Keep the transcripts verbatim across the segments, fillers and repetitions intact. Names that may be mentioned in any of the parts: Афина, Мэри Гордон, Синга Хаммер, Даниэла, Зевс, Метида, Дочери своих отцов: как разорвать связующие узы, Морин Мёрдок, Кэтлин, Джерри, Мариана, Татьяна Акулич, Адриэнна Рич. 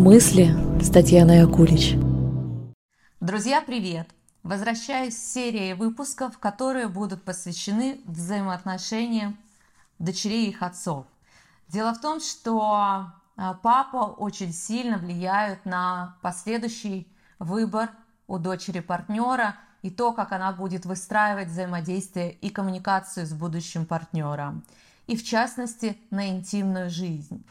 Мысли с Татьяной Акулич. Друзья, привет! Возвращаюсь с серией выпусков, которые будут посвящены взаимоотношениям дочерей и их отцов. Дело в том, что папа очень сильно влияет на последующий выбор у дочери партнера и то, как она будет выстраивать взаимодействие и коммуникацию с будущим партнером, и в частности на интимную жизнь.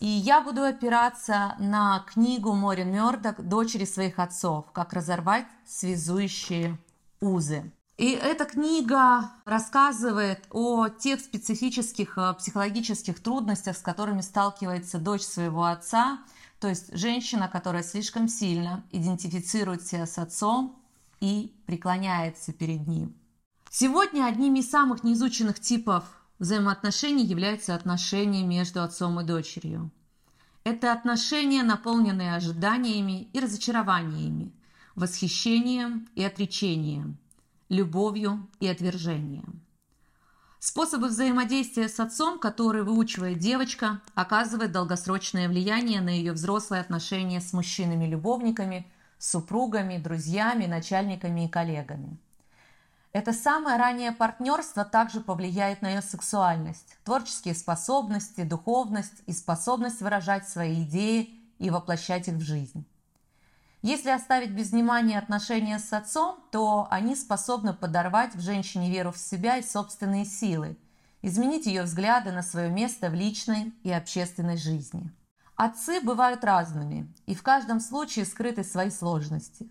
И я буду опираться на книгу Морин Мёрдок «Дочери своих отцов: как разорвать связующие узы». И эта книга рассказывает о тех специфических психологических трудностях, с которыми сталкивается дочь своего отца, то есть женщина, которая слишком сильно идентифицирует себя с отцом и преклоняется перед ним. Сегодня одним из самых неизученных типов взаимоотношений являются отношения между отцом и дочерью. Это отношения, наполненные ожиданиями и разочарованиями, восхищением и отречением, любовью и отвержением. Способы взаимодействия с отцом, которые выучивает девочка, оказывают долгосрочное влияние на ее взрослые отношения с мужчинами-любовниками, супругами, друзьями, начальниками и коллегами. Это самое раннее партнерство также повлияет на ее сексуальность, творческие способности, духовность и способность выражать свои идеи и воплощать их в жизнь. Если оставить без внимания отношения с отцом, то они способны подорвать в женщине веру в себя и собственные силы, изменить ее взгляды на свое место в личной и общественной жизни. Отцы бывают разными, и в каждом случае скрыты свои сложности.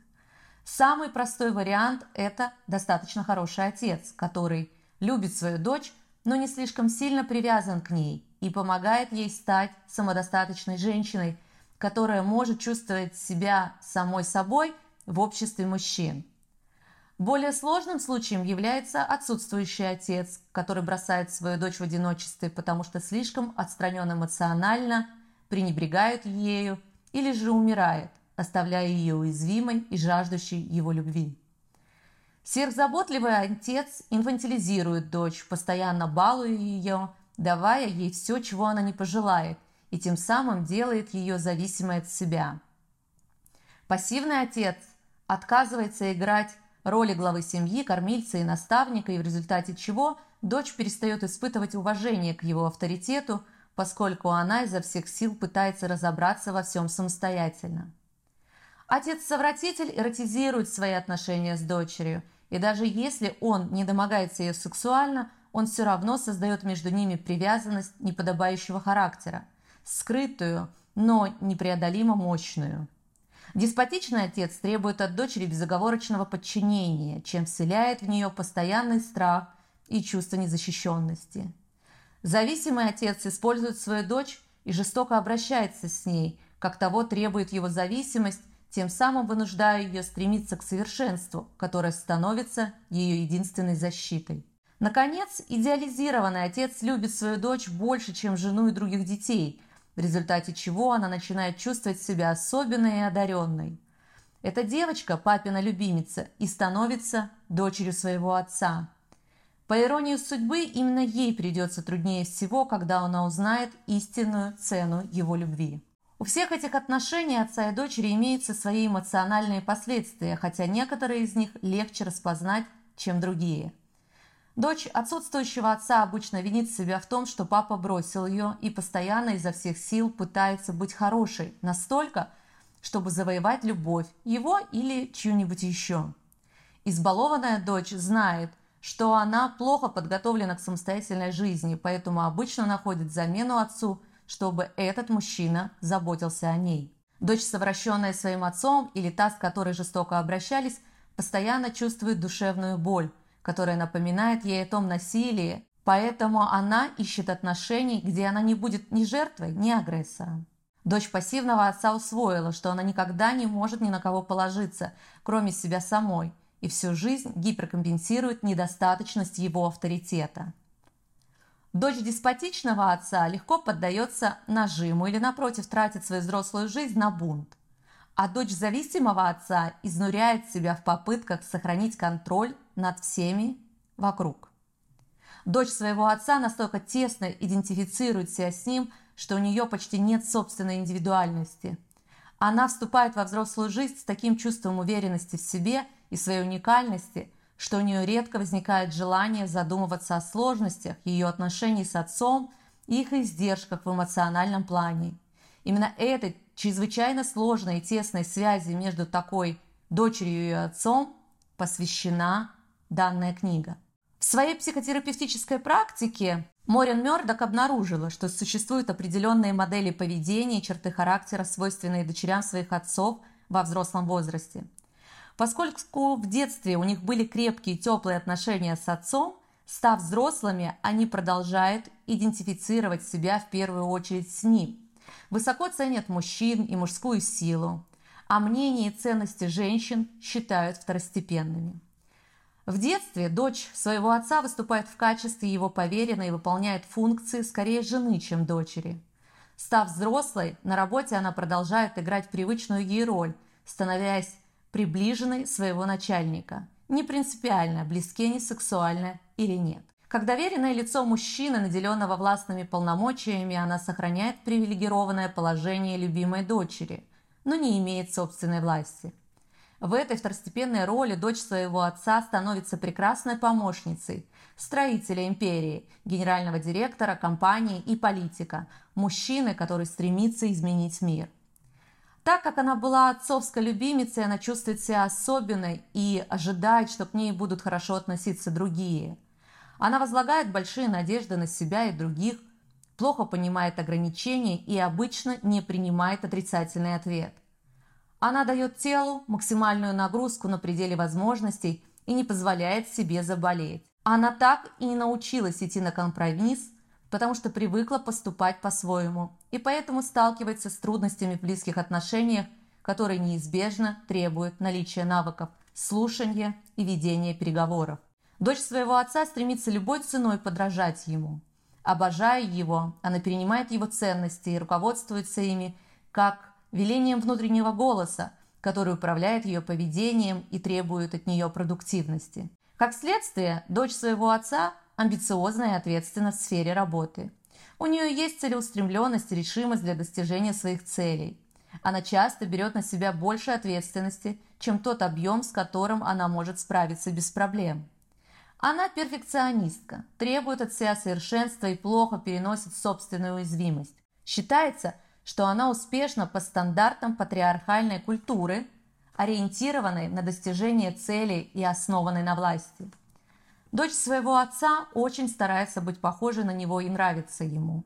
Самый простой вариант – это достаточно хороший отец, который любит свою дочь, но не слишком сильно привязан к ней и помогает ей стать самодостаточной женщиной, которая может чувствовать себя самой собой в обществе мужчин. Более сложным случаем является отсутствующий отец, который бросает свою дочь в одиночестве, потому что слишком отстранен эмоционально, пренебрегает ею или же умирает, оставляя ее уязвимой и жаждущей его любви. Сверхзаботливый отец инфантилизирует дочь, постоянно балуя ее, давая ей все, чего она не пожелает, и тем самым делает ее зависимой от себя. Пассивный отец отказывается играть роли главы семьи, кормильца и наставника, и в результате чего дочь перестает испытывать уважение к его авторитету, поскольку она изо всех сил пытается разобраться во всем самостоятельно. Отец-совратитель эротизирует свои отношения с дочерью, и даже если он не домогается ее сексуально, он все равно создает между ними привязанность неподобающего характера, скрытую, но непреодолимо мощную. Деспотичный отец требует от дочери безоговорочного подчинения, чем вселяет в нее постоянный страх и чувство незащищенности. Зависимый отец использует свою дочь и жестоко обращается с ней, как того требует его зависимость, тем самым вынуждая ее стремиться к совершенству, которое становится ее единственной защитой. Наконец, идеализированный отец любит свою дочь больше, чем жену и других детей, в результате чего она начинает чувствовать себя особенной и одаренной. Эта девочка – папина любимица и становится дочерью своего отца. По иронии судьбы, именно ей придется труднее всего, когда она узнает истинную цену его любви. У всех этих отношений отца и дочери имеются свои эмоциональные последствия, хотя некоторые из них легче распознать, чем другие. Дочь отсутствующего отца обычно винит себя в том, что папа бросил ее и постоянно изо всех сил пытается быть хорошей настолько, чтобы завоевать любовь его или чью-нибудь еще. Избалованная дочь знает, что она плохо подготовлена к самостоятельной жизни, поэтому обычно находит замену отцу, чтобы этот мужчина заботился о ней. Дочь, совращенная своим отцом, или та, с которой жестоко обращались, постоянно чувствует душевную боль, которая напоминает ей о том насилии, поэтому она ищет отношений, где она не будет ни жертвой, ни агрессором. Дочь пассивного отца усвоила, что она никогда не может ни на кого положиться, кроме себя самой, и всю жизнь гиперкомпенсирует недостаточность его авторитета. Дочь деспотичного отца легко поддается нажиму или, напротив, тратит свою взрослую жизнь на бунт. А дочь зависимого отца изнуряет себя в попытках сохранить контроль над всеми вокруг. Дочь своего отца настолько тесно идентифицирует себя с ним, что у нее почти нет собственной индивидуальности. Она вступает во взрослую жизнь с таким чувством уверенности в себе и своей уникальности, что у нее редко возникает желание задумываться о сложностях ее отношений с отцом и их издержках в эмоциональном плане. Именно эта чрезвычайно сложная и тесная связь между такой дочерью и отцом посвящена данная книга. В своей психотерапевтической практике Морин Мёрдок обнаружила, что существуют определенные модели поведения и черты характера, свойственные дочерям своих отцов во взрослом возрасте. Поскольку в детстве у них были крепкие и теплые отношения с отцом, став взрослыми, они продолжают идентифицировать себя в первую очередь с ним. Высоко ценят мужчин и мужскую силу, а мнение и ценности женщин считают второстепенными. В детстве дочь своего отца выступает в качестве его поверенной и выполняет функции скорее жены, чем дочери. Став взрослой, на работе она продолжает играть привычную ей роль, становясь приближенной своего начальника, не принципиально, близки они сексуально или нет. Как доверенное лицо мужчины, наделенного властными полномочиями, она сохраняет привилегированное положение любимой дочери, но не имеет собственной власти. В этой второстепенной роли дочь своего отца становится прекрасной помощницей, строителя империи, генерального директора, компании и политика, мужчины, который стремится изменить мир. Так как она была отцовской любимицей, она чувствует себя особенной и ожидает, что к ней будут хорошо относиться другие. Она возлагает большие надежды на себя и других, плохо понимает ограничения и обычно не принимает отрицательный ответ. Она дает телу максимальную нагрузку на пределе возможностей и не позволяет себе заболеть. Она так и не научилась идти на компромисс, потому что привыкла поступать по-своему, и поэтому сталкивается с трудностями в близких отношениях, которые неизбежно требуют наличия навыков слушания и ведения переговоров. Дочь своего отца стремится любой ценой подражать ему. Обожая его, она перенимает его ценности и руководствуется ими как велением внутреннего голоса, который управляет ее поведением и требует от нее продуктивности. Как следствие, дочь своего отца амбициозна и ответственна в сфере работы. У нее есть целеустремленность и решимость для достижения своих целей. Она часто берет на себя больше ответственности, чем тот объем, с которым она может справиться без проблем. Она перфекционистка, требует от себя совершенства и плохо переносит собственную уязвимость. Считается, что она успешна по стандартам патриархальной культуры, ориентированной на достижение целей и основанной на власти. Дочь своего отца очень старается быть похожей на него и нравится ему.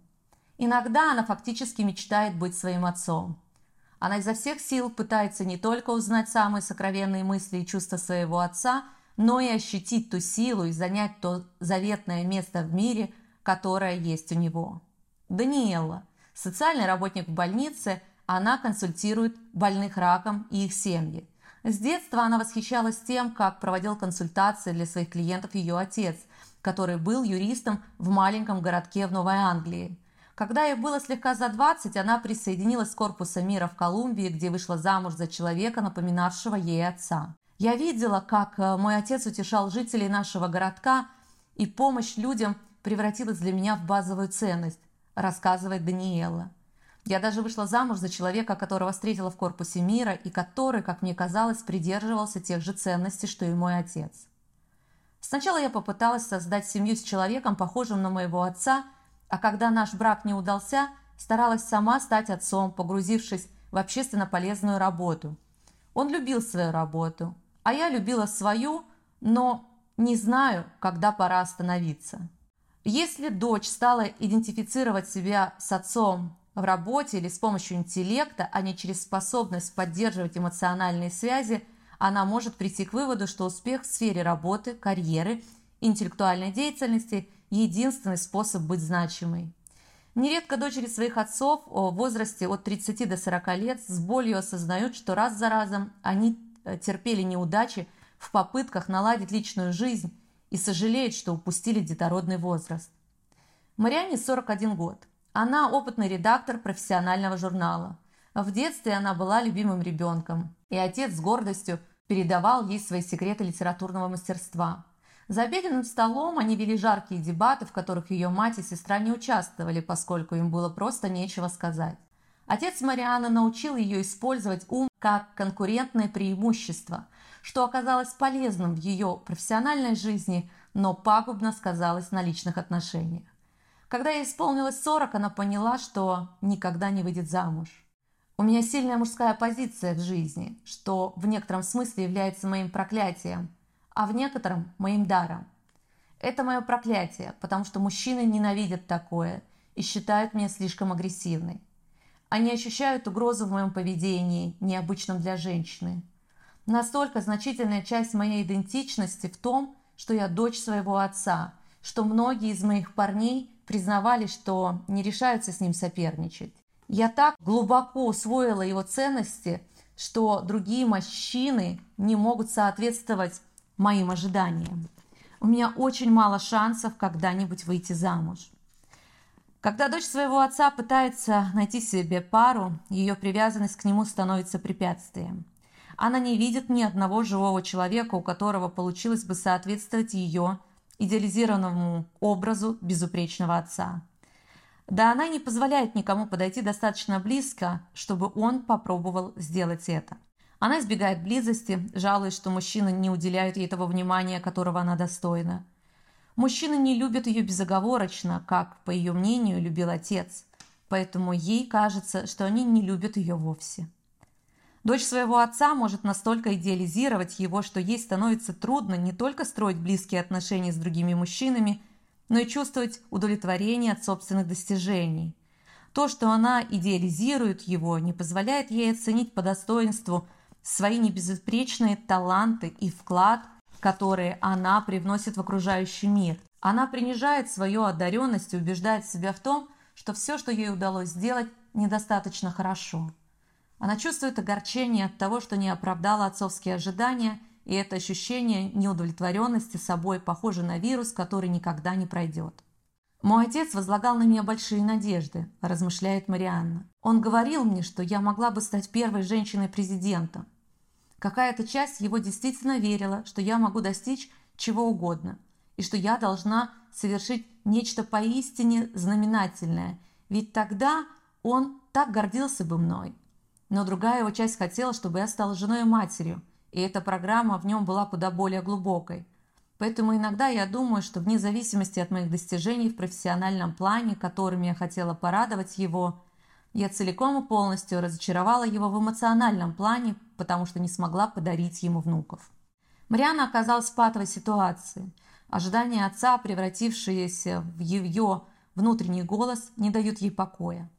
Иногда она фактически мечтает быть своим отцом. Она изо всех сил пытается не только узнать самые сокровенные мысли и чувства своего отца, но и ощутить ту силу и занять то заветное место в мире, которое есть у него. Даниэла. Социальный работник в больнице, она консультирует больных раком и их семьи. С детства она восхищалась тем, как проводил консультации для своих клиентов ее отец, который был юристом в маленьком городке в Новой Англии. Когда ей было слегка за двадцать, она присоединилась к корпусу мира в Колумбии, где вышла замуж за человека, напоминавшего ей отца. «Я видела, как мой отец утешал жителей нашего городка, и помощь людям превратилась для меня в базовую ценность», рассказывает Даниэла. «Я даже вышла замуж за человека, которого встретила в корпусе мира и который, как мне казалось, придерживался тех же ценностей, что и мой отец. Сначала я попыталась создать семью с человеком, похожим на моего отца, а когда наш брак не удался, старалась сама стать отцом, погрузившись в общественно полезную работу. Он любил свою работу, а я любила свою, но не знаю, когда пора остановиться». Если дочь стала идентифицировать себя с отцом в работе или с помощью интеллекта, а не через способность поддерживать эмоциональные связи, она может прийти к выводу, что успех в сфере работы, карьеры, интеллектуальной деятельности – единственный способ быть значимой. Нередко дочери своих отцов в возрасте от тридцати до сорока лет с болью осознают, что раз за разом они терпели неудачи в попытках наладить личную жизнь и сожалеет, что упустили детородный возраст. Мариане сорок один год. Она опытный редактор профессионального журнала. В детстве она была любимым ребенком, и отец с гордостью передавал ей свои секреты литературного мастерства. За обеденным столом они вели жаркие дебаты, в которых ее мать и сестра не участвовали, поскольку им было просто нечего сказать. Отец Марианы научил ее использовать ум как конкурентное преимущество, что оказалось полезным в ее профессиональной жизни, но пагубно сказалось на личных отношениях. Когда ей исполнилось сорок, она поняла, что никогда не выйдет замуж. «У меня сильная мужская позиция в жизни, что в некотором смысле является моим проклятием, а в некотором – моим даром. Это мое проклятие, потому что мужчины ненавидят такое и считают меня слишком агрессивной. Они ощущают угрозу в моем поведении, необычном для женщины. Настолько значительная часть моей идентичности в том, что я дочь своего отца, что многие из моих парней признавали, что не решаются с ним соперничать. Я так глубоко усвоила его ценности, что другие мужчины не могут соответствовать моим ожиданиям. У меня очень мало шансов когда-нибудь выйти замуж». Когда дочь своего отца пытается найти себе пару, ее привязанность к нему становится препятствием. Она не видит ни одного живого человека, у которого получилось бы соответствовать ее идеализированному образу безупречного отца. Да она не позволяет никому подойти достаточно близко, чтобы он попробовал сделать это. Она избегает близости, жалуясь, что мужчины не уделяют ей того внимания, которого она достойна. Мужчины не любят ее безоговорочно, как, по ее мнению, любил отец, поэтому ей кажется, что они не любят ее вовсе. Дочь своего отца может настолько идеализировать его, что ей становится трудно не только строить близкие отношения с другими мужчинами, но и чувствовать удовлетворение от собственных достижений. То, что она идеализирует его, не позволяет ей оценить по достоинству свои небезупречные таланты и вклад, которые она привносит в окружающий мир. Она принижает свою одаренность и убеждает себя в том, что все, что ей удалось сделать, недостаточно хорошо. Она чувствует огорчение от того, что не оправдала отцовские ожидания, и это ощущение неудовлетворенности собой похоже на вирус, который никогда не пройдет. «Мой отец возлагал на меня большие надежды», – размышляет Марианна. «Он говорил мне, что я могла бы стать первой женщиной-президентом. Какая-то часть его действительно верила, что я могу достичь чего угодно, и что я должна совершить нечто поистине знаменательное, ведь тогда он так гордился бы мной. Но другая его часть хотела, чтобы я стала женой и матерью, и эта программа в нем была куда более глубокой. Поэтому иногда я думаю, что вне зависимости от моих достижений в профессиональном плане, которыми я хотела порадовать его, я целиком и полностью разочаровала его в эмоциональном плане, потому что не смогла подарить ему внуков». Мариана оказалась в патовой ситуации. Ожидания отца, превратившиеся в ее внутренний голос, не дают ей покоя.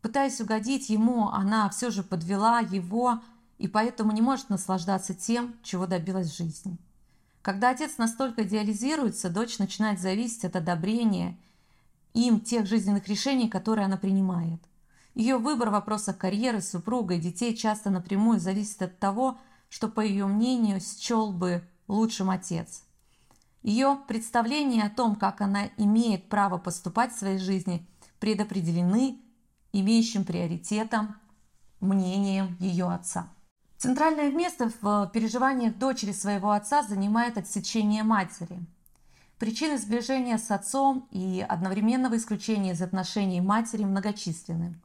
Пытаясь угодить ему, она все же подвела его и поэтому не может наслаждаться тем, чего добилась в жизни. Когда отец настолько идеализируется, дочь начинает зависеть от одобрения им тех жизненных решений, которые она принимает. Ее выбор в вопросах карьеры, супруга и детей часто напрямую зависит от того, что, по ее мнению, счел бы лучшим отец. Ее представления о том, как она имеет право поступать в своей жизни, предопределены имеющим приоритетом мнением ее отца. Центральное место в переживаниях дочери своего отца занимает отсечение матери. Причины сближения с отцом и одновременного исключения из отношений матери многочисленны.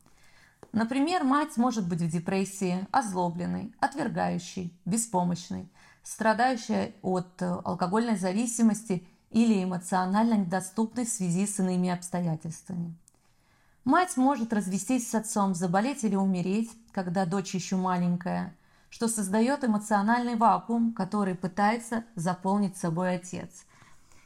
Например, мать может быть в депрессии, озлобленной, отвергающей, беспомощной, страдающей от алкогольной зависимости или эмоционально недоступной в связи с иными обстоятельствами. Мать может развестись с отцом, заболеть или умереть, когда дочь еще маленькая, что создает эмоциональный вакуум, который пытается заполнить собой отец.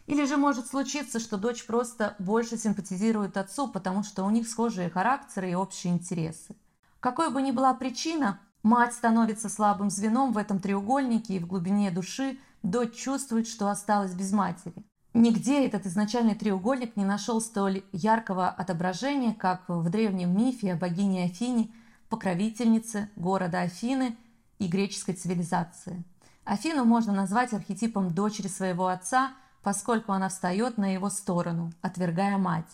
Или же может случиться, что дочь просто больше симпатизирует отцу, потому что у них схожие характеры и общие интересы. Какой бы ни была причина, мать становится слабым звеном в этом треугольнике, и в глубине души дочь чувствует, что осталась без матери. Нигде этот изначальный треугольник не нашел столь яркого отображения, как в древнем мифе о богине Афине, покровительнице города Афины и греческой цивилизации. Афину можно назвать архетипом дочери своего отца, поскольку она встает на его сторону, отвергая мать.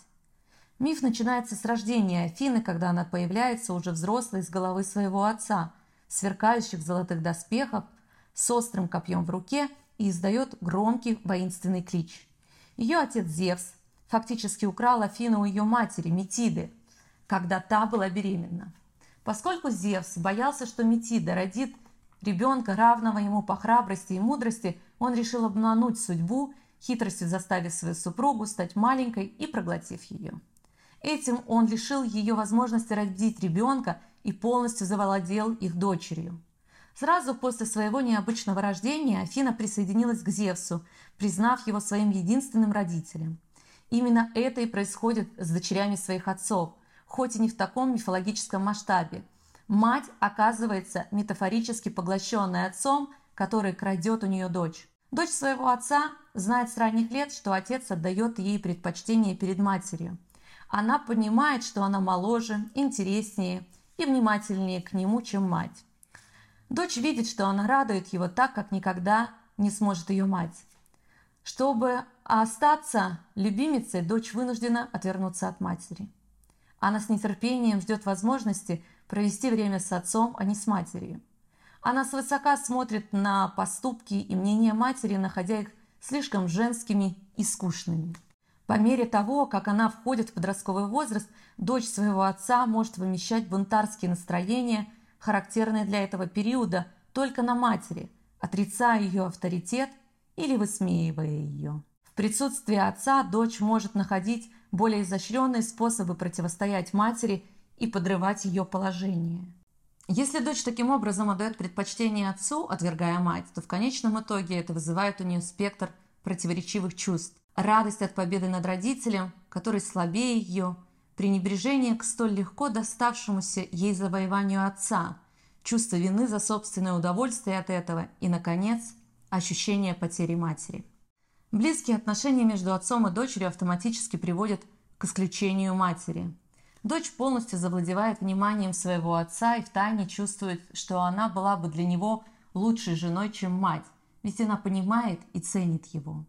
Миф начинается с рождения Афины, когда она появляется уже взрослой из головы своего отца, в сверкающих золотых доспехах, с острым копьем в руке, и издает громкий воинственный клич. Ее отец Зевс фактически украл Афину у ее матери Метиды, когда та была беременна. Поскольку Зевс боялся, что Метида родит ребенка, равного ему по храбрости и мудрости, он решил обмануть судьбу, хитростью заставив свою супругу стать маленькой и проглотив ее. Этим он лишил ее возможности родить ребенка и полностью завладел их дочерью. Сразу после своего необычного рождения Афина присоединилась к Зевсу, признав его своим единственным родителем. Именно это и происходит с дочерями своих отцов, хоть и не в таком мифологическом масштабе. Мать оказывается метафорически поглощенной отцом, который крадет у нее дочь. Дочь своего отца знает с ранних лет, что отец отдает ей предпочтение перед матерью. Она понимает, что она моложе, интереснее и внимательнее к нему, чем мать. Дочь видит, что она радует его так, как никогда не сможет ее мать. Чтобы остаться любимицей, дочь вынуждена отвернуться от матери. Она с нетерпением ждет возможности провести время с отцом, а не с матерью. Она свысока смотрит на поступки и мнения матери, находя их слишком женскими и скучными. По мере того, как она входит в подростковый возраст, дочь своего отца может вымещать бунтарские настроения, характерные для этого периода, только на матери, отрицая ее авторитет или высмеивая ее. В присутствии отца дочь может находить более изощренные способы противостоять матери и подрывать ее положение. Если дочь таким образом отдает предпочтение отцу, отвергая мать, то в конечном итоге это вызывает у нее спектр противоречивых чувств. Радость от победы над родителем, который слабее ее, пренебрежение к столь легко доставшемуся ей завоеванию отца, чувство вины за собственное удовольствие от этого и, наконец, ощущение потери матери. Близкие отношения между отцом и дочерью автоматически приводят к исключению матери. Дочь полностью завладевает вниманием своего отца и втайне чувствует, что она была бы для него лучшей женой, чем мать, ведь она понимает и ценит его.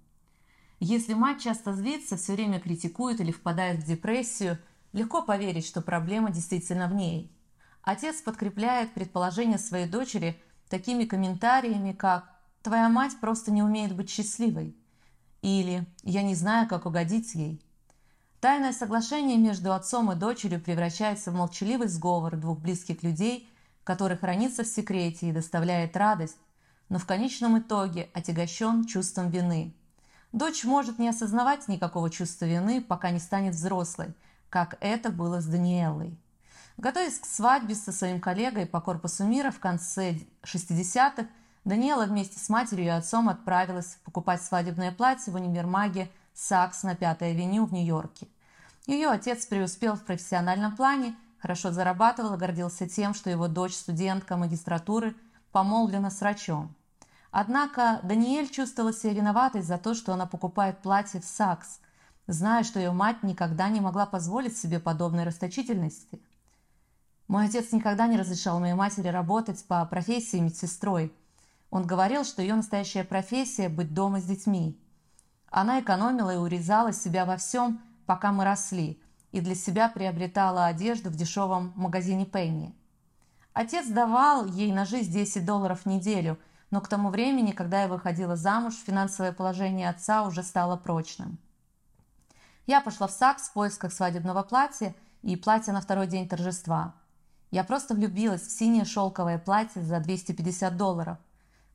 Если мать часто злится, все время критикует или впадает в депрессию, легко поверить, что проблема действительно в ней. Отец подкрепляет предположения своей дочери такими комментариями, как «твоя мать просто не умеет быть счастливой» или «я не знаю, как угодить ей». Тайное соглашение между отцом и дочерью превращается в молчаливый сговор двух близких людей, который хранится в секрете и доставляет радость, но в конечном итоге отягощен чувством вины. Дочь может не осознавать никакого чувства вины, пока не станет взрослой, как это было с Даниэлой. Готовясь к свадьбе со своим коллегой по корпусу мира в конце шестидесятых, Даниэла вместе с матерью и отцом отправилась покупать свадебное платье в универмаге «Сакс» на Пятой авеню в Нью-Йорке. Ее отец преуспел в профессиональном плане, хорошо зарабатывал и гордился тем, что его дочь, студентка магистратуры, помолвлена с врачом. Однако Даниэль чувствовала себя виноватой за то, что она покупает платье в «Сакс», зная, что ее мать никогда не могла позволить себе подобной расточительности. «Мой отец никогда не разрешал моей матери работать по профессии медсестрой. Он говорил, что ее настоящая профессия – быть дома с детьми. Она экономила и урезала себя во всем, пока мы росли, и для себя приобретала одежду в дешевом магазине Пенни. Отец давал ей на жизнь десять долларов в неделю – но к тому времени, когда я выходила замуж, финансовое положение отца уже стало прочным. Я пошла в «Сакс» в поисках свадебного платья и платья на второй день торжества. Я просто влюбилась в синее шелковое платье за двести пятьдесят долларов.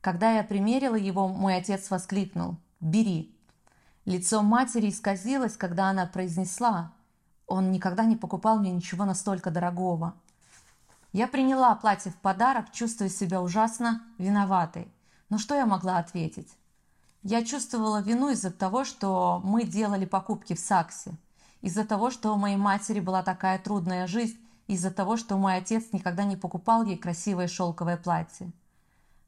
Когда я примерила его, мой отец воскликнул: «Бери!» Лицо матери исказилось, когда она произнесла: «Он никогда не покупал мне ничего настолько дорогого». Я приняла платье в подарок, чувствуя себя ужасно виноватой. Но что я могла ответить? Я чувствовала вину из-за того, что мы делали покупки в «Саксе», из-за того, что у моей матери была такая трудная жизнь, из-за того, что мой отец никогда не покупал ей красивое шелковое платье.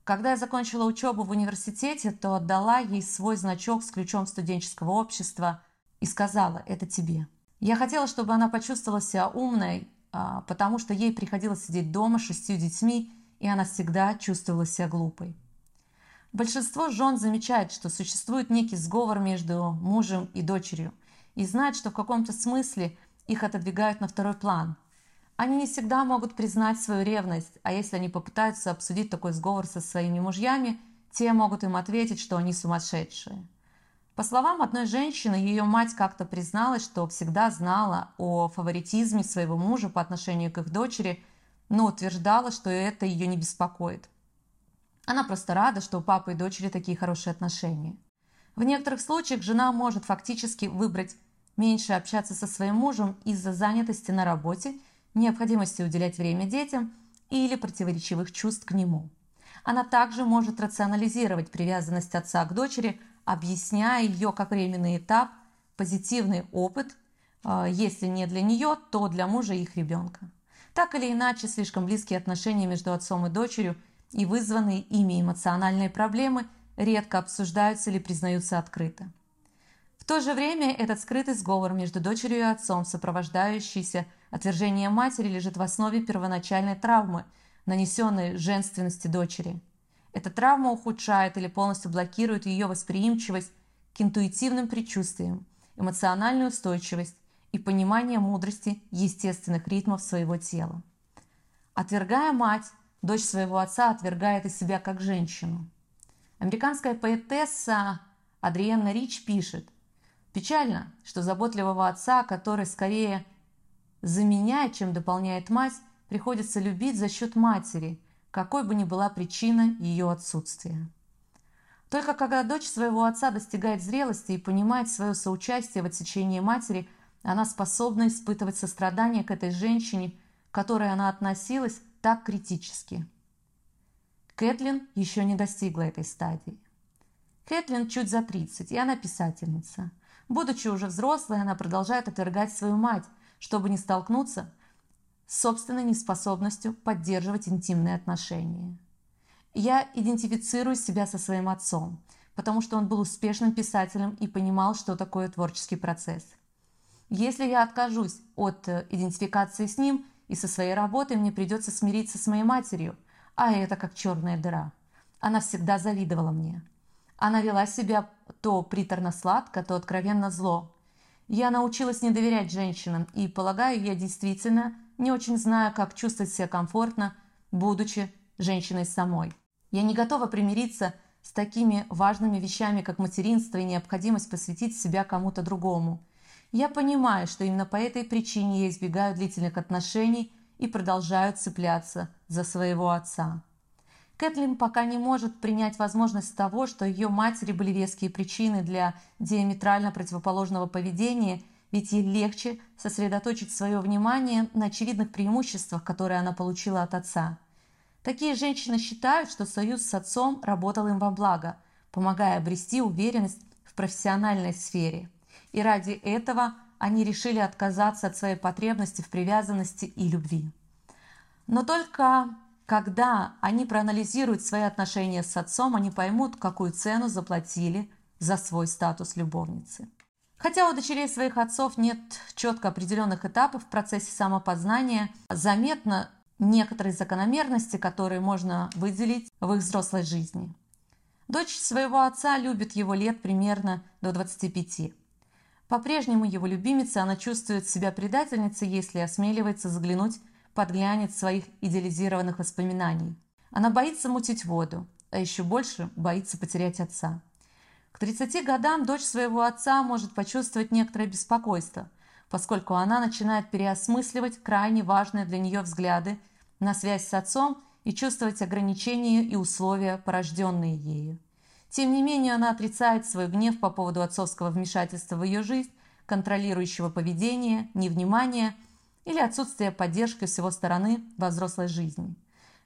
Когда я закончила учебу в университете, то отдала ей свой значок с ключом студенческого общества и сказала: «Это тебе». Я хотела, чтобы она почувствовала себя умной, потому что ей приходилось сидеть дома с шестью детьми, и она всегда чувствовала себя глупой. Большинство жен замечает, что существует некий сговор между мужем и дочерью, и знают, что в каком-то смысле их отодвигают на второй план. Они не всегда могут признать свою ревность, а если они попытаются обсудить такой сговор со своими мужьями, те могут им ответить, что они сумасшедшие. По словам одной женщины, ее мать как-то призналась, что всегда знала о фаворитизме своего мужа по отношению к их дочери, но утверждала, что это ее не беспокоит. Она просто рада, что у папы и дочери такие хорошие отношения. В некоторых случаях жена может фактически выбрать меньше общаться со своим мужем из-за занятости на работе, необходимости уделять время детям или противоречивых чувств к нему. Она также может рационализировать привязанность отца к дочери, объясняя ее как временный этап, позитивный опыт, если не для нее, то для мужа и их ребенка. Так или иначе, слишком близкие отношения между отцом и дочерью и вызванные ими эмоциональные проблемы редко обсуждаются или признаются открыто. В то же время этот скрытый сговор между дочерью и отцом, сопровождающийся отвержением матери, лежит в основе первоначальной травмы, нанесенной женственности дочери. Эта травма ухудшает или полностью блокирует ее восприимчивость к интуитивным предчувствиям, эмоциональную устойчивость и понимание мудрости естественных ритмов своего тела. Отвергая мать, дочь своего отца отвергает и себя как женщину. Американская поэтесса Адриэнна Рич пишет: «Печально, что заботливого отца, который скорее заменяет, чем дополняет мать, приходится любить за счет матери, какой бы ни была причина ее отсутствия». Только когда дочь своего отца достигает зрелости и понимает свое соучастие в отсечении матери, она способна испытывать сострадание к этой женщине, к которой она относилась так критически. Кэтлин еще не достигла этой стадии. Кэтлин чуть за тридцать, и она писательница. Будучи уже взрослой, она продолжает отвергать свою мать, чтобы не столкнуться с собственной неспособностью поддерживать интимные отношения. Я идентифицирую себя со своим отцом, потому что он был успешным писателем и понимал, что такое творческий процесс. Если я откажусь от идентификации с ним и со своей работой, мне придется смириться с моей матерью, а это как черная дыра. Она всегда завидовала мне. Она вела себя то приторно-сладко, то откровенно зло. Я научилась не доверять женщинам и, полагаю, я действительно не очень знаю, как чувствовать себя комфортно, будучи женщиной самой. Я не готова примириться с такими важными вещами, как материнство и необходимость посвятить себя кому-то другому. Я понимаю, что именно по этой причине я избегаю длительных отношений и продолжаю цепляться за своего отца. Кэтлин пока не может принять возможность того, что ее матери были веские причины для диаметрально противоположного поведения, ведь ей легче сосредоточить свое внимание на очевидных преимуществах, которые она получила от отца. Такие женщины считают, что союз с отцом работал им во благо, помогая обрести уверенность в профессиональной сфере. И ради этого они решили отказаться от своей потребности в привязанности и любви. Но только когда они проанализируют свои отношения с отцом, они поймут, какую цену заплатили за свой статус любовницы. Хотя у дочерей своих отцов нет четко определенных этапов в процессе самопознания, заметны некоторые закономерности, которые можно выделить в их взрослой жизни. Дочь своего отца любит его лет примерно до двадцати пяти. По-прежнему его любимица, она чувствует себя предательницей, если осмеливается заглянуть под глянец своих идеализированных воспоминаний. Она боится мутить воду, а еще больше боится потерять отца. К тридцати годам дочь своего отца может почувствовать некоторое беспокойство, поскольку она начинает переосмысливать крайне важные для нее взгляды на связь с отцом и чувствовать ограничения и условия, порожденные ею. Тем не менее, она отрицает свой гнев по поводу отцовского вмешательства в ее жизнь, контролирующего поведения, невнимания или отсутствия поддержки с его стороны во взрослой жизни.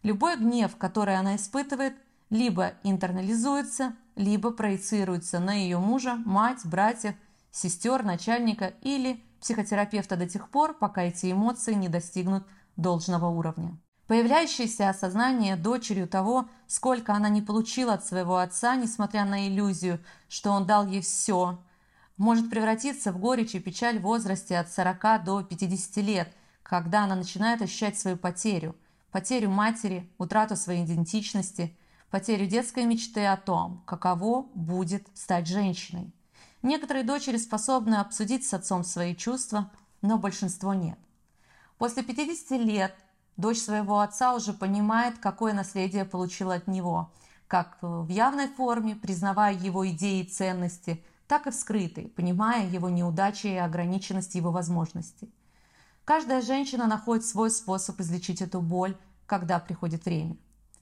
Любой гнев, который она испытывает, либо интернализуется, либо проецируется на ее мужа, мать, братьев, сестер, начальника или психотерапевта до тех пор, пока эти эмоции не достигнут должного уровня. Появляющееся осознание дочерью того, сколько она не получила от своего отца, несмотря на иллюзию, что он дал ей все, может превратиться в горечь и печаль в возрасте от сорока до пятидесяти лет, когда она начинает ощущать свою потерю, потерю матери, утрату своей идентичности, потерю детской мечты о том, каково будет стать женщиной. Некоторые дочери способны обсудить с отцом свои чувства, но большинство нет. После пятидесяти лет дочь своего отца уже понимает, какое наследие получила от него, как в явной форме, признавая его идеи и ценности, так и в скрытой, понимая его неудачи и ограниченность его возможностей. Каждая женщина находит свой способ излечить эту боль, когда приходит время.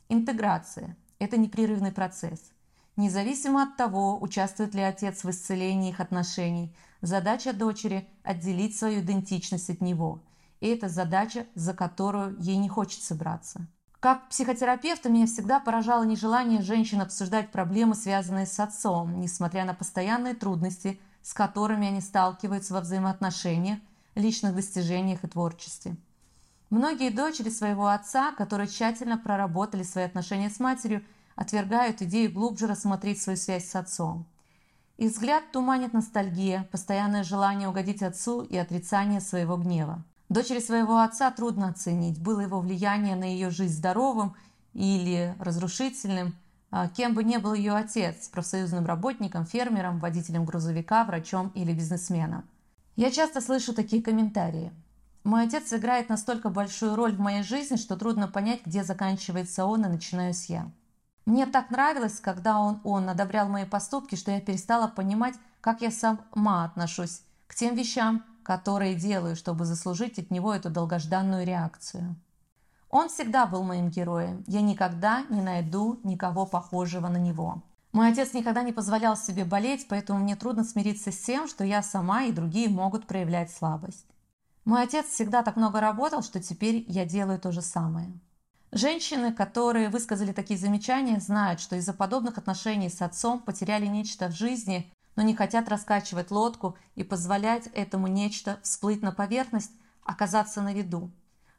Интеграция – это непрерывный процесс. Независимо от того, участвует ли отец в исцелении их отношений, задача дочери – отделить свою идентичность от него. И это задача, за которую ей не хочется браться. Как психотерапевта меня всегда поражало нежелание женщин обсуждать проблемы, связанные с отцом, несмотря на постоянные трудности, с которыми они сталкиваются во взаимоотношениях, личных достижениях и творчестве. Многие дочери своего отца, которые тщательно проработали свои отношения с матерью, отвергают идею глубже рассмотреть свою связь с отцом. Их взгляд туманит ностальгия, постоянное желание угодить отцу и отрицание своего гнева. Дочери своего отца трудно оценить, было его влияние на ее жизнь здоровым или разрушительным, кем бы ни был ее отец – профсоюзным работником, фермером, водителем грузовика, врачом или бизнесменом. Я часто слышу такие комментарии. «Мой отец играет настолько большую роль в моей жизни, что трудно понять, где заканчивается он и начинаюсь я. Мне так нравилось, когда он, он одобрял мои поступки, что я перестала понимать, как я сама отношусь к тем вещам, которые делаю, чтобы заслужить от него эту долгожданную реакцию. Он всегда был моим героем. Я никогда не найду никого похожего на него. Мой отец никогда не позволял себе болеть, поэтому мне трудно смириться с тем, что я сама и другие могут проявлять слабость. Мой отец всегда так много работал, что теперь я делаю то же самое». Женщины, которые высказали такие замечания, знают, что из-за подобных отношений с отцом потеряли нечто в жизни, но не хотят раскачивать лодку и позволять этому нечто всплыть на поверхность, оказаться на виду.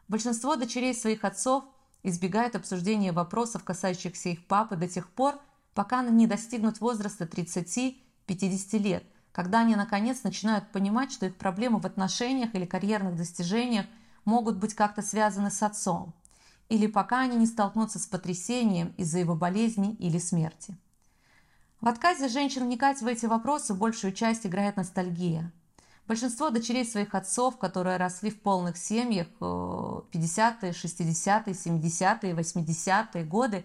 Большинство дочерей своих отцов избегают обсуждения вопросов, касающихся их папы, до тех пор, пока они не достигнут возраста тридцати-пятидесяти лет, когда они наконец начинают понимать, что их проблемы в отношениях или карьерных достижениях могут быть как-то связаны с отцом, или пока они не столкнутся с потрясением из-за его болезни или смерти. В отказе женщин вникать в эти вопросы большую часть играет ностальгия. Большинство дочерей своих отцов, которые росли в полных семьях в пятидесятые, шестидесятые, семидесятые, восьмидесятые годы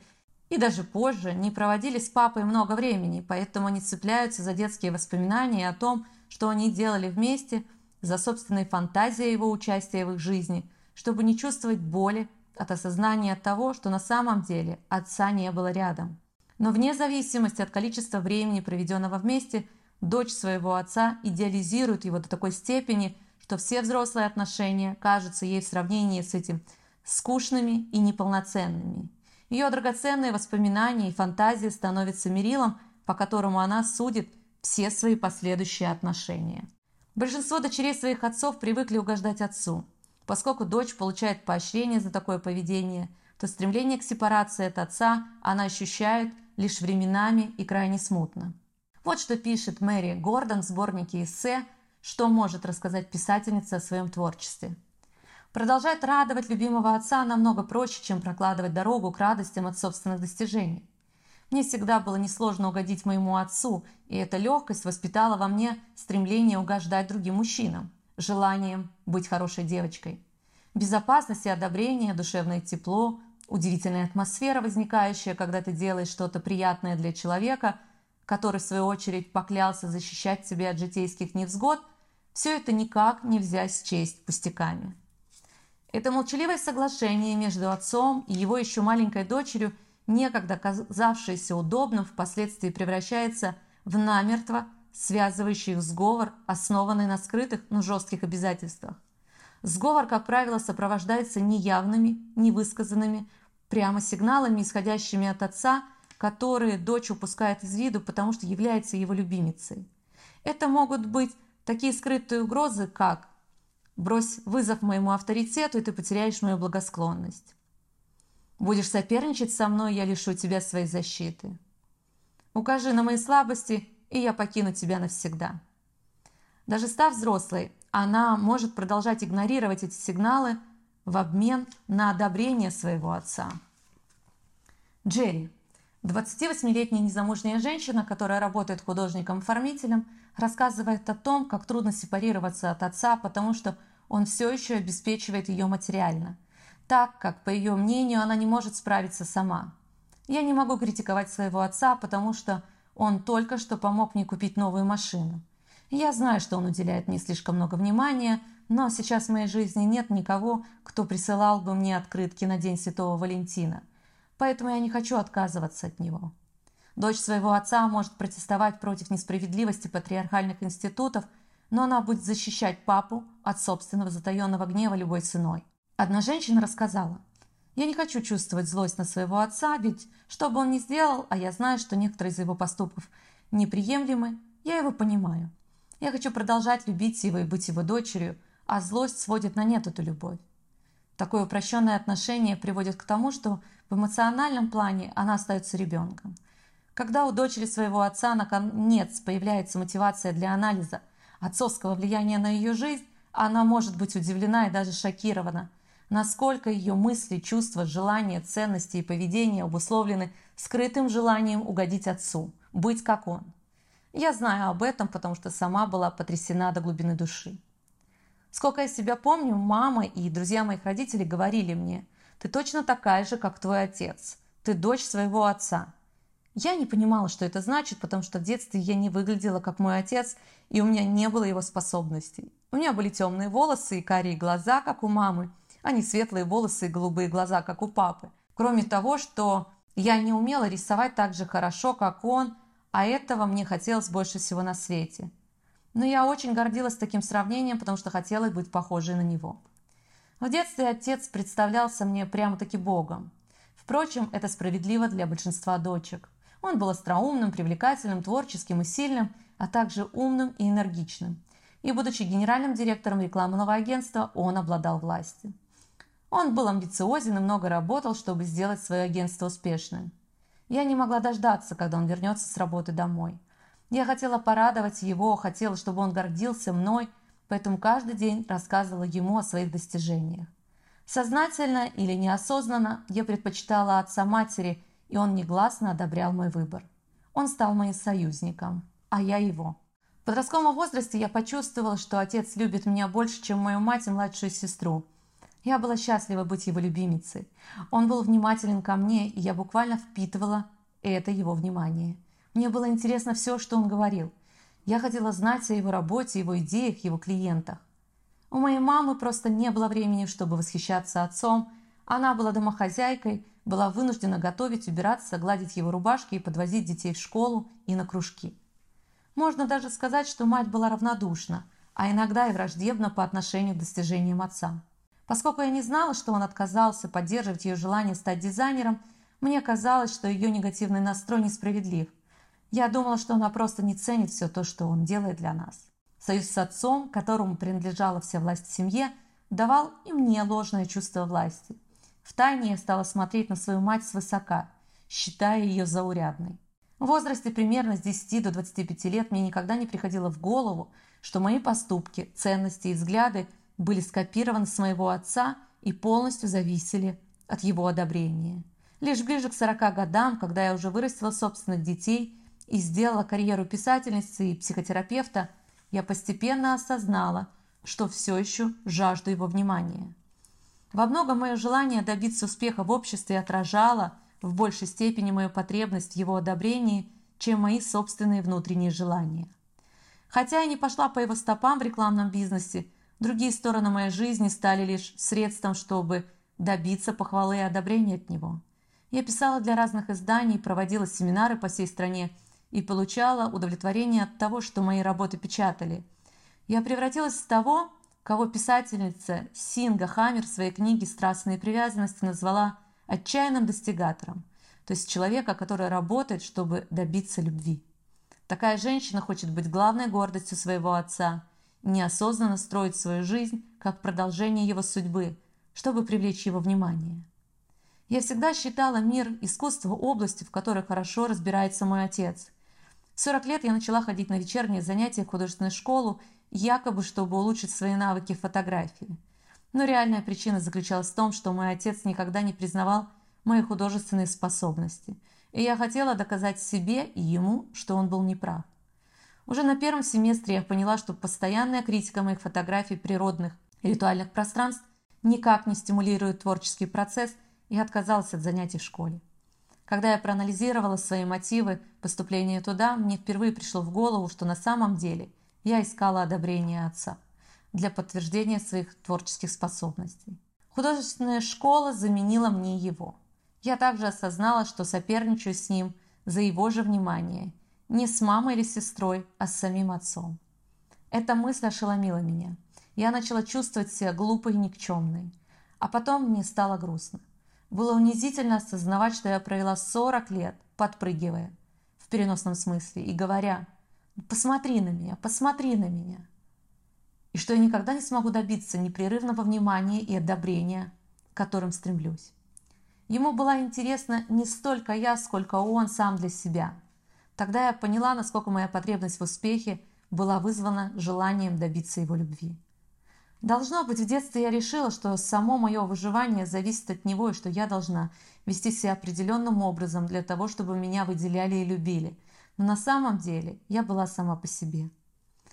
и даже позже, не проводили с папой много времени, поэтому они цепляются за детские воспоминания о том, что они делали вместе, за собственные фантазии его участия в их жизни, чтобы не чувствовать боли от осознания того, что на самом деле отца не было рядом. Но вне зависимости от количества времени, проведенного вместе, дочь своего отца идеализирует его до такой степени, что все взрослые отношения кажутся ей в сравнении с этим скучными и неполноценными. Ее драгоценные воспоминания и фантазии становятся мерилом, по которому она судит все свои последующие отношения. Большинство дочерей своих отцов привыкли угождать отцу. Поскольку дочь получает поощрение за такое поведение, то стремление к сепарации от отца она ощущает лишь временами и крайне смутно. Вот что пишет Мэри Гордон в сборнике эссе «Что может рассказать писательница о своем творчестве». Продолжать радовать любимого отца намного проще, чем прокладывать дорогу к радостям от собственных достижений. Мне всегда было несложно угодить моему отцу, и эта легкость воспитала во мне стремление угождать другим мужчинам, желанием быть хорошей девочкой. Безопасность и одобрение, душевное тепло, удивительная атмосфера, возникающая, когда ты делаешь что-то приятное для человека, который, в свою очередь, поклялся защищать тебя от житейских невзгод, все это никак нельзя счесть пустяками. Это молчаливое соглашение между отцом и его еще маленькой дочерью, некогда казавшееся удобным, впоследствии превращается в намертво связывающий их сговор, основанный на скрытых, но жестких обязательствах. Сговор, как правило, сопровождается неявными, невысказанными, прямо сигналами, исходящими от отца, которые дочь упускает из виду, потому что является его любимицей. Это могут быть такие скрытые угрозы, как «брось вызов моему авторитету, и ты потеряешь мою благосклонность», «будешь соперничать со мной, я лишу тебя своей защиты», «укажи на мои слабости, и я покину тебя навсегда». Даже став взрослой, она может продолжать игнорировать эти сигналы в обмен на одобрение своего отца. Джерри, двадцативосьмилетняя незамужняя женщина, которая работает художником-оформителем, рассказывает о том, как трудно сепарироваться от отца, потому что он все еще обеспечивает ее материально, так как, по ее мнению, она не может справиться сама. «Я не могу критиковать своего отца, потому что он только что помог мне купить новую машину. Я знаю, что он уделяет мне слишком много внимания, но сейчас в моей жизни нет никого, кто присылал бы мне открытки на День Святого Валентина, поэтому я не хочу отказываться от него. Дочь своего отца может протестовать против несправедливости патриархальных институтов, но она будет защищать папу от собственного затаенного гнева любой ценой. Одна женщина рассказала: «Я не хочу чувствовать злость на своего отца, ведь что бы он ни сделал, а я знаю, что некоторые из его поступков неприемлемы, я его понимаю. Я хочу продолжать любить его и быть его дочерью, а злость сводит на нет эту любовь». Такое упрощенное отношение приводит к тому, что в эмоциональном плане она остается ребенком. Когда у дочери своего отца наконец появляется мотивация для анализа отцовского влияния на ее жизнь, она может быть удивлена и даже шокирована, насколько ее мысли, чувства, желания, ценности и поведение обусловлены скрытым желанием угодить отцу, быть как он. Я знаю об этом, потому что сама была потрясена до глубины души. Сколько я себя помню, мама и друзья моих родителей говорили мне: «Ты точно такая же, как твой отец. Ты дочь своего отца». Я не понимала, что это значит, потому что в детстве я не выглядела как мой отец, и у меня не было его способностей. У меня были темные волосы и карие глаза, как у мамы, а не светлые волосы и голубые глаза, как у папы. Кроме того, что я не умела рисовать так же хорошо, как он, а этого мне хотелось больше всего на свете. Но я очень гордилась таким сравнением, потому что хотела быть похожей на него. В детстве отец представлялся мне прямо-таки богом. Впрочем, это справедливо для большинства дочек. Он был остроумным, привлекательным, творческим и сильным, а также умным и энергичным. И, будучи генеральным директором рекламного агентства, он обладал властью. Он был амбициозен и много работал, чтобы сделать свое агентство успешным. Я не могла дождаться, когда он вернется с работы домой. Я хотела порадовать его, хотела, чтобы он гордился мной, поэтому каждый день рассказывала ему о своих достижениях. Сознательно или неосознанно я предпочитала отца матери, и он негласно одобрял мой выбор. Он стал моим союзником, а я его. В подростковом возрасте я почувствовала, что отец любит меня больше, чем мою мать и младшую сестру. Я была счастлива быть его любимицей. Он был внимателен ко мне, и я буквально впитывала это его внимание. Мне было интересно все, что он говорил. Я хотела знать о его работе, его идеях, его клиентах. У моей мамы просто не было времени, чтобы восхищаться отцом. Она была домохозяйкой, была вынуждена готовить, убираться, гладить его рубашки и подвозить детей в школу и на кружки. Можно даже сказать, что мать была равнодушна, а иногда и враждебна по отношению к достижениям отца. Поскольку я не знала, что он отказался поддерживать ее желание стать дизайнером, мне казалось, что ее негативный настрой несправедлив. Я думала, что она просто не ценит все то, что он делает для нас. Союз с отцом, которому принадлежала вся власть в семье, давал и мне ложное чувство власти. Втайне я стала смотреть на свою мать свысока, считая ее заурядной. В возрасте примерно с десяти до двадцати пяти лет мне никогда не приходило в голову, что мои поступки, ценности и взгляды были скопированы с моего отца и полностью зависели от его одобрения. Лишь ближе к сорока годам, когда я уже вырастила собственных детей и сделала карьеру писательницы и психотерапевта, я постепенно осознала, что все еще жажду его внимания. Во многом мое желание добиться успеха в обществе отражало в большей степени мою потребность в его одобрении, чем мои собственные внутренние желания. Хотя я не пошла по его стопам в рекламном бизнесе, другие стороны моей жизни стали лишь средством, чтобы добиться похвалы и одобрения от него. Я писала для разных изданий, проводила семинары по всей стране и получала удовлетворение от того, что мои работы печатали. Я превратилась в того, кого писательница Синга Хаммер в своей книге «Страстные привязанности» назвала отчаянным достигатором, то есть человека, который работает, чтобы добиться любви. Такая женщина хочет быть главной гордостью своего отца, неосознанно строить свою жизнь как продолжение его судьбы, чтобы привлечь его внимание. Я всегда считала мир искусства областью, в которой хорошо разбирается мой отец. В сорок лет я начала ходить на вечерние занятия в художественную школу, якобы чтобы улучшить свои навыки фотографии. Но реальная причина заключалась в том, что мой отец никогда не признавал мои художественные способности, и я хотела доказать себе и ему, что он был неправ. Уже на первом семестре я поняла, что постоянная критика моих фотографий природных и ритуальных пространств никак не стимулирует творческий процесс, и отказалась от занятий в школе. Когда я проанализировала свои мотивы поступления туда, мне впервые пришло в голову, что на самом деле я искала одобрение отца. для подтверждения своих творческих способностей. Художественная школа заменила мне его. Я также осознала, что соперничаю с ним за его же внимание, не с мамой или сестрой, а с самим отцом. Эта мысль ошеломила меня. Я начала чувствовать себя глупой и никчемной. А потом мне стало грустно. Было унизительно осознавать, что я провела сорок лет, подпрыгивая, в переносном смысле, и говоря: «Посмотри на меня, посмотри на меня!» И что я никогда не смогу добиться непрерывного внимания и одобрения, к которым стремлюсь. Ему была интересна не столько я, сколько он сам для себя. Тогда я поняла, насколько моя потребность в успехе была вызвана желанием добиться его любви. Должно быть, в детстве я решила, что само мое выживание зависит от него, и что я должна вести себя определенным образом для того, чтобы меня выделяли и любили. Но на самом деле я была сама по себе.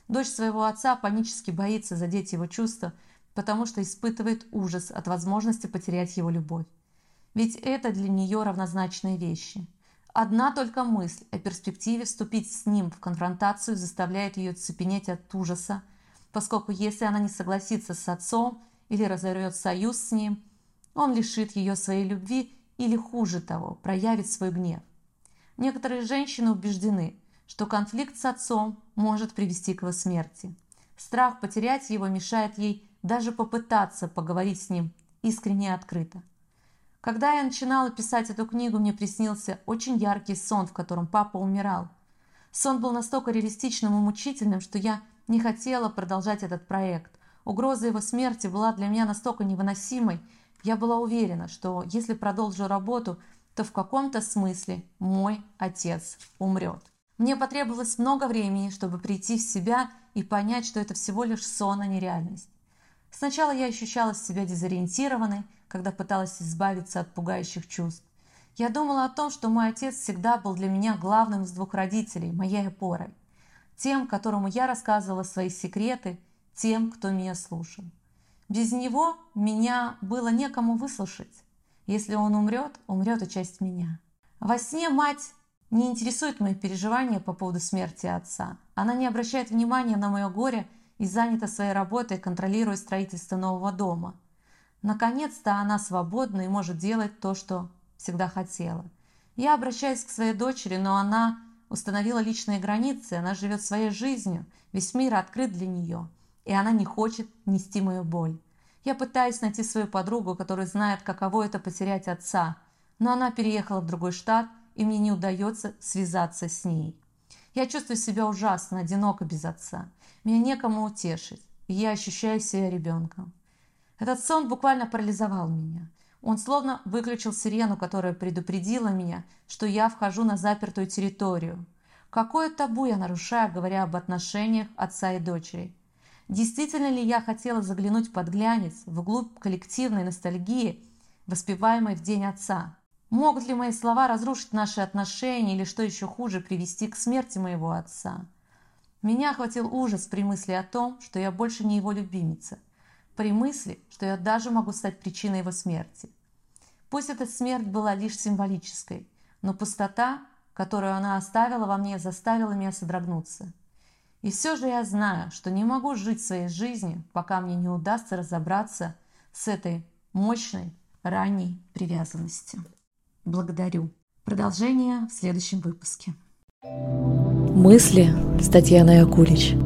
Дочь своего отца панически боится задеть его чувства, потому что испытывает ужас от возможности потерять его любовь. Ведь это для нее равнозначные вещи. Одна только мысль о перспективе вступить с ним в конфронтацию заставляет ее цепенеть от ужаса, поскольку если она не согласится с отцом или разорвет союз с ним, он лишит ее своей любви или, хуже того, проявит свой гнев. Некоторые женщины убеждены, что конфликт с отцом может привести к его смерти. Страх потерять его мешает ей даже попытаться поговорить с ним искренне и открыто. Когда я начинала писать эту книгу, мне приснился очень яркий сон, в котором папа умирал. Сон был настолько реалистичным и мучительным, что я не хотела продолжать этот проект. Угроза его смерти была для меня настолько невыносимой, я была уверена, что если продолжу работу, то в каком-то смысле мой отец умрет. Мне потребовалось много времени, чтобы прийти в себя и понять, что это всего лишь сон, а не реальность. Сначала я ощущала себя дезориентированной, когда пыталась избавиться от пугающих чувств. Я думала о том, что мой отец всегда был для меня главным из двух родителей, моей опорой. Тем, которому я рассказывала свои секреты, тем, кто меня слушал. Без него меня было некому выслушать. Если он умрет, умрет и часть меня. Во сне мать не интересует мои переживания по поводу смерти отца. Она не обращает внимания на мое горе и занята своей работой, контролируя строительство нового дома. Наконец-то она свободна и может делать то, что всегда хотела. Я обращаюсь к своей дочери, но она установила личные границы, она живет своей жизнью, весь мир открыт для нее, и она не хочет нести мою боль. Я пытаюсь найти свою подругу, которая знает, каково это потерять отца, но она переехала в другой штат, и мне не удается связаться с ней. Я чувствую себя ужасно, одиноко без отца. Меня некому утешить, и я ощущаю себя ребенком. Этот сон буквально парализовал меня. Он словно выключил сирену, которая предупредила меня, что я вхожу на запертую территорию. Какое табу я нарушаю, говоря об отношениях отца и дочери? Действительно ли я хотела заглянуть под глянец, вглубь коллективной ностальгии, воспеваемой в день отца? Могут ли мои слова разрушить наши отношения или, что еще хуже, привести к смерти моего отца? Меня охватил ужас при мысли о том, что я больше не его любимица. При мысли, что я даже могу стать причиной его смерти. Пусть эта смерть была лишь символической, но пустота, которую она оставила во мне, заставила меня содрогнуться. И все же я знаю, что не могу жить своей жизнью, пока мне не удастся разобраться с этой мощной ранней привязанностью. Благодарю. Продолжение в следующем выпуске. Мысли с Татьяной Акулич.